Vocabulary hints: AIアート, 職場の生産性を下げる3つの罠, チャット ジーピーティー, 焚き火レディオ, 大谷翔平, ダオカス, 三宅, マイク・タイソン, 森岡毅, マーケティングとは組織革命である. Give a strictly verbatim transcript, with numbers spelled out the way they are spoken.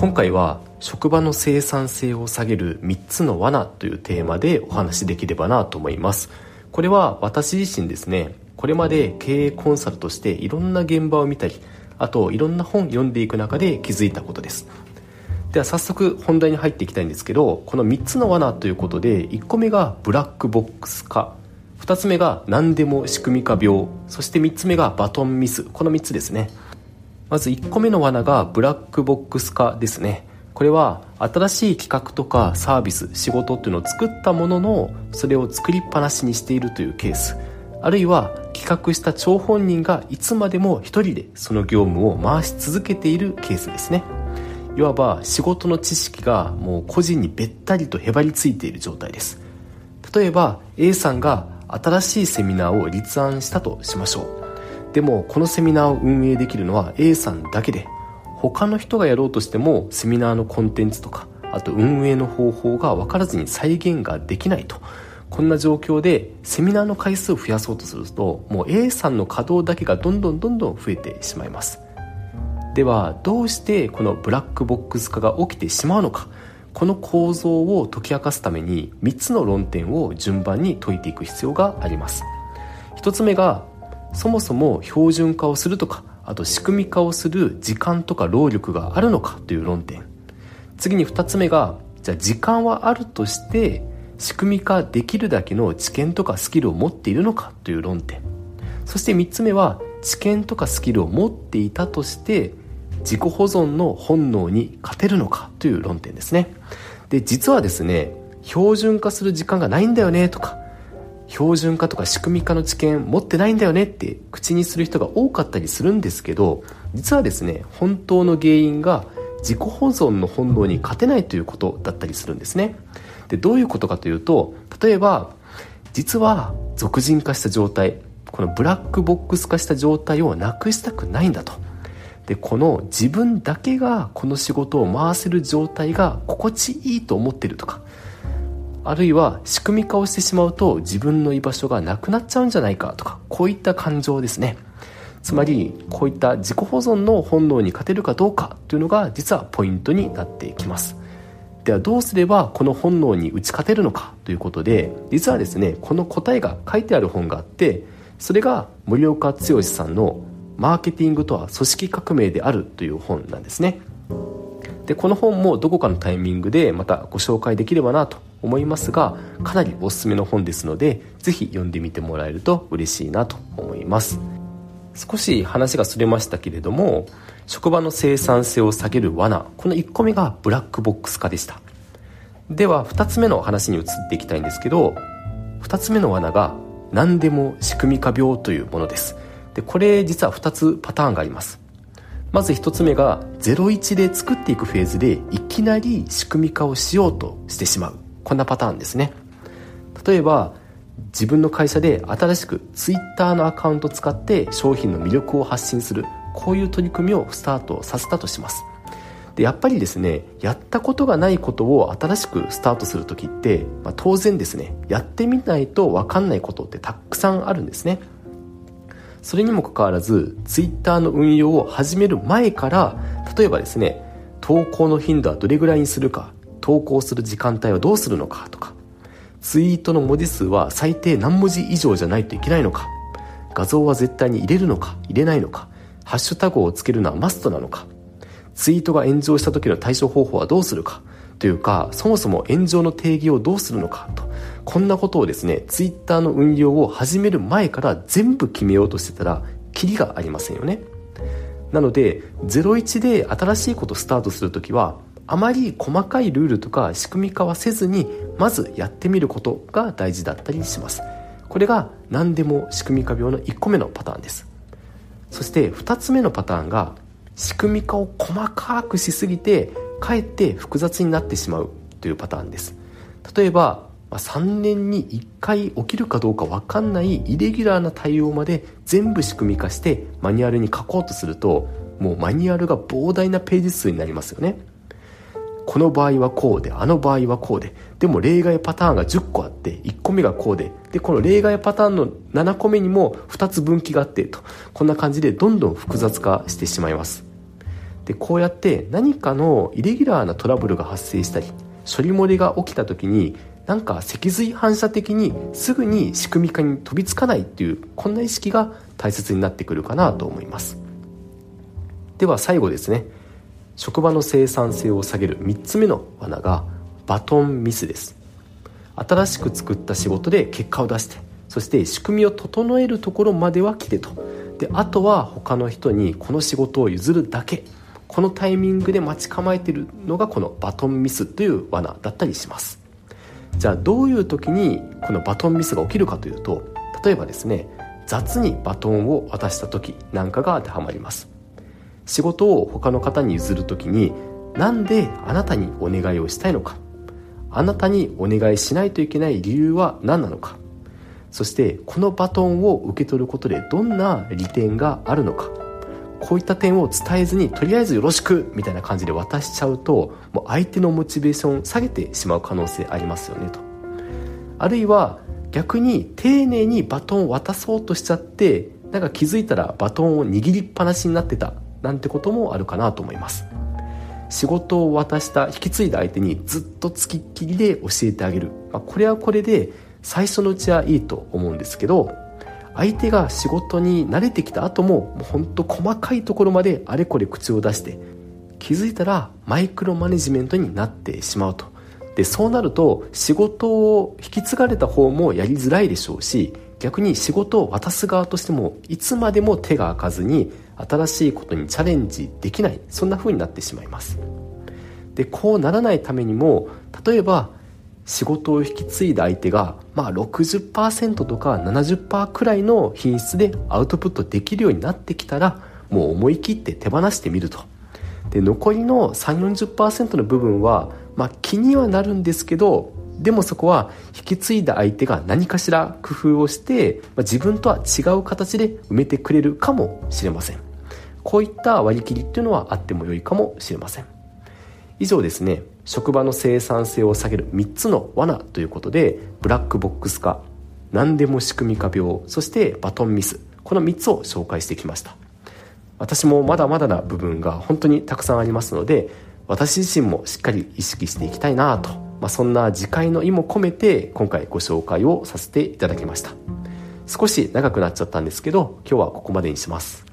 今回は職場の生産性を下げるみっつの罠というテーマでお話しできればなと思います。これは私自身ですね、これまで経営コンサルとしていろんな現場を見たり、あといろんな本読んでいく中で気づいたことです。では早速本題に入っていきたいんですけど、このみっつの罠ということで、いっこめがブラックボックス化、ふたつめが何でも仕組み化病、そしてみっつめがバトンミス、このみっつですね。まずいっこめの罠がブラックボックス化ですね。これは新しい企画とかサービス、仕事っていうのを作ったものの、それを作りっぱなしにしているというケース、あるいは企画した張本人がいつまでも一人でその業務を回し続けているケースですね。いわば仕事の知識がもう個人にべったりとへばりついている状態です。例えば A さんが新しいセミナーを立案したとしましょう。でもこのセミナーを運営できるのは A さんだけで、他の人がやろうとしてもセミナーのコンテンツとか、あと運営の方法が分からずに再現ができないと。こんな状況でセミナーの回数を増やそうとすると、もう A さんの稼働だけがどんどんどんどん増えてしまいます。ではどうしてこのブラックボックス化が起きてしまうのか、この構造を解き明かすためにみっつの論点を順番に解いていく必要があります。ひとつめが、そもそも標準化をするとか、あと仕組み化をする時間とか労力があるのかという論点。次にふたつめが、じゃあ時間はあるとして仕組み化できるだけの知見とかスキルを持っているのかという論点。そしてみっつめは、知見とかスキルを持っていたとして自己保存の本能に勝てるのかという論点ですね。で、実はですね、標準化する時間がないんだよねとか、標準化とか仕組み化の知見持ってないんだよねって口にする人が多かったりするんですけど、実はですね、本当の原因が自己保存の本能に勝てないということだったりするんですね。で、どういうことかというと、例えば実は俗人化した状態、このブラックボックス化した状態をなくしたくないんだと。で、この自分だけがこの仕事を回せる状態が心地いいと思ってるとか、あるいは仕組み化をしてしまうと自分の居場所がなくなっちゃうんじゃないかとか、こういった感情ですね。つまりこういった自己保存の本能に勝てるかどうかというのが実はポイントになってきます。ではどうすればこの本能に打ち勝てるのかということで、実はですね、この答えが書いてある本があって、それが森岡毅さんのマーケティングとは組織革命であるという本なんですね。で、この本もどこかのタイミングでまたご紹介できればなと思いますが、かなりおすすめの本ですので、ぜひ読んでみてもらえると嬉しいなと思います。少し話がそれましたけれども、職場の生産性を下げる罠、このいっこめがブラックボックス化でした。ではふたつめの話に移っていきたいんですけど、ふたつめの罠が何でも仕組み化病というものです。で、これ実はふたつパターンがあります。まずひとつめがゼロイチで作っていくフェーズでいきなり仕組み化をしようとしてしまう、こんなパターンですね。例えば自分の会社で新しく Twitter のアカウントを使って商品の魅力を発信する、こういう取り組みをスタートさせたとします。で、やっぱりですね、やったことがないことを新しくスタートするときって、まあ、当然ですね、やってみないと分かんないことってたくさんあるんですね。それにもかかわらず Twitter の運用を始める前から、例えばですね、投稿の頻度はどれぐらいにするか、投稿する時間帯はどうするのかとか、ツイートの文字数は最低何文字以上じゃないといけないのか、画像は絶対に入れるのか入れないのか、ハッシュタグをつけるのはマストなのか、ツイートが炎上した時の対処方法はどうするかというか、そもそも炎上の定義をどうするのかと、こんなことをですね、ツイッターの運用を始める前から全部決めようとしてたらキリがありませんよね。なのでゼロイチで新しいことをスタートするときは、あまり細かいルールとか仕組み化はせずに、まずやってみることが大事だったりします。これが何でも仕組み化病のいっこめのパターンです。そしてふたつめのパターンが、仕組み化を細かくしすぎてかえって複雑になってしまうというパターンです。例えばさんねんにいっかい起きるかどうか分かんないイレギュラーな対応まで全部仕組み化してマニュアルに書こうとすると、もうマニュアルが膨大なページ数になりますよね。この場合はこうで、あの場合はこうで、でも例外パターンがじゅっこあって、いっこめがこうで、でこの例外パターンのななこめにもふたつ分岐があってと、こんな感じでどんどん複雑化してしまいます。でこうやって何かのイレギュラーなトラブルが発生したり処理漏れが起きた時になんか脊髄反射的にすぐに仕組み化に飛びつかないっていうこんな意識が大切になってくるかなと思います。では最後ですね、職場の生産性を下げるみっつめの罠がバトンミスです。新しく作った仕事で結果を出してそして仕組みを整えるところまでは来てとであとは他の人にこの仕事を譲るだけ、このタイミングで待ち構えているのがこのバトンミスという罠だったりします。じゃあどういう時にこのバトンミスが起きるかというと、例えばですね、雑にバトンを渡した時なんかが当てはまります。仕事を他の方に譲る時になんであなたにお願いをしたいのか、あなたにお願いしないといけない理由は何なのか、そしてこのバトンを受け取ることでどんな利点があるのか、こういった点を伝えずにとりあえずよろしくみたいな感じで渡しちゃうともう相手のモチベーションを下げてしまう可能性ありますよねと。あるいは逆に丁寧にバトンを渡そうとしちゃってなんか気づいたらバトンを握りっぱなしになってたなんてこともあるかなと思います。仕事を渡した引き継いだ相手にずっとつきっきりで教えてあげる、まあ、これはこれで最初のうちはいいと思うんですけど、相手が仕事に慣れてきた後ももうほんと細かいところまであれこれ口を出して気づいたらマイクロマネジメントになってしまうと。でそうなると仕事を引き継がれた方もやりづらいでしょうし、逆に仕事を渡す側としてもいつまでも手が空かずに新しいことにチャレンジできない、そんな風になってしまいます。でこうならないためにも例えば仕事を引き継いだ相手が、まあ、ろくじゅっパーセント とか ななじゅっパーセント くらいの品質でアウトプットできるようになってきたらもう思い切って手放してみると。で残りの さんじゅうよんじゅっパーセント の部分は、まあ、気にはなるんですけど、でもそこは引き継いだ相手が何かしら工夫をして、まあ、自分とは違う形で埋めてくれるかもしれません。こういった割り切りっていうのはあっても良いかもしれません。以上ですね、職場の生産性を下げるみっつの罠ということで、ブラックボックス化、何でも仕組み化病、そしてバトンミス、このみっつを紹介してきました。私もまだまだな部分が本当にたくさんありますので、私自身もしっかり意識していきたいなと、まあ、そんな次回の意も込めて今回ご紹介をさせていただきました。少し長くなっちゃったんですけど、今日はここまでにします。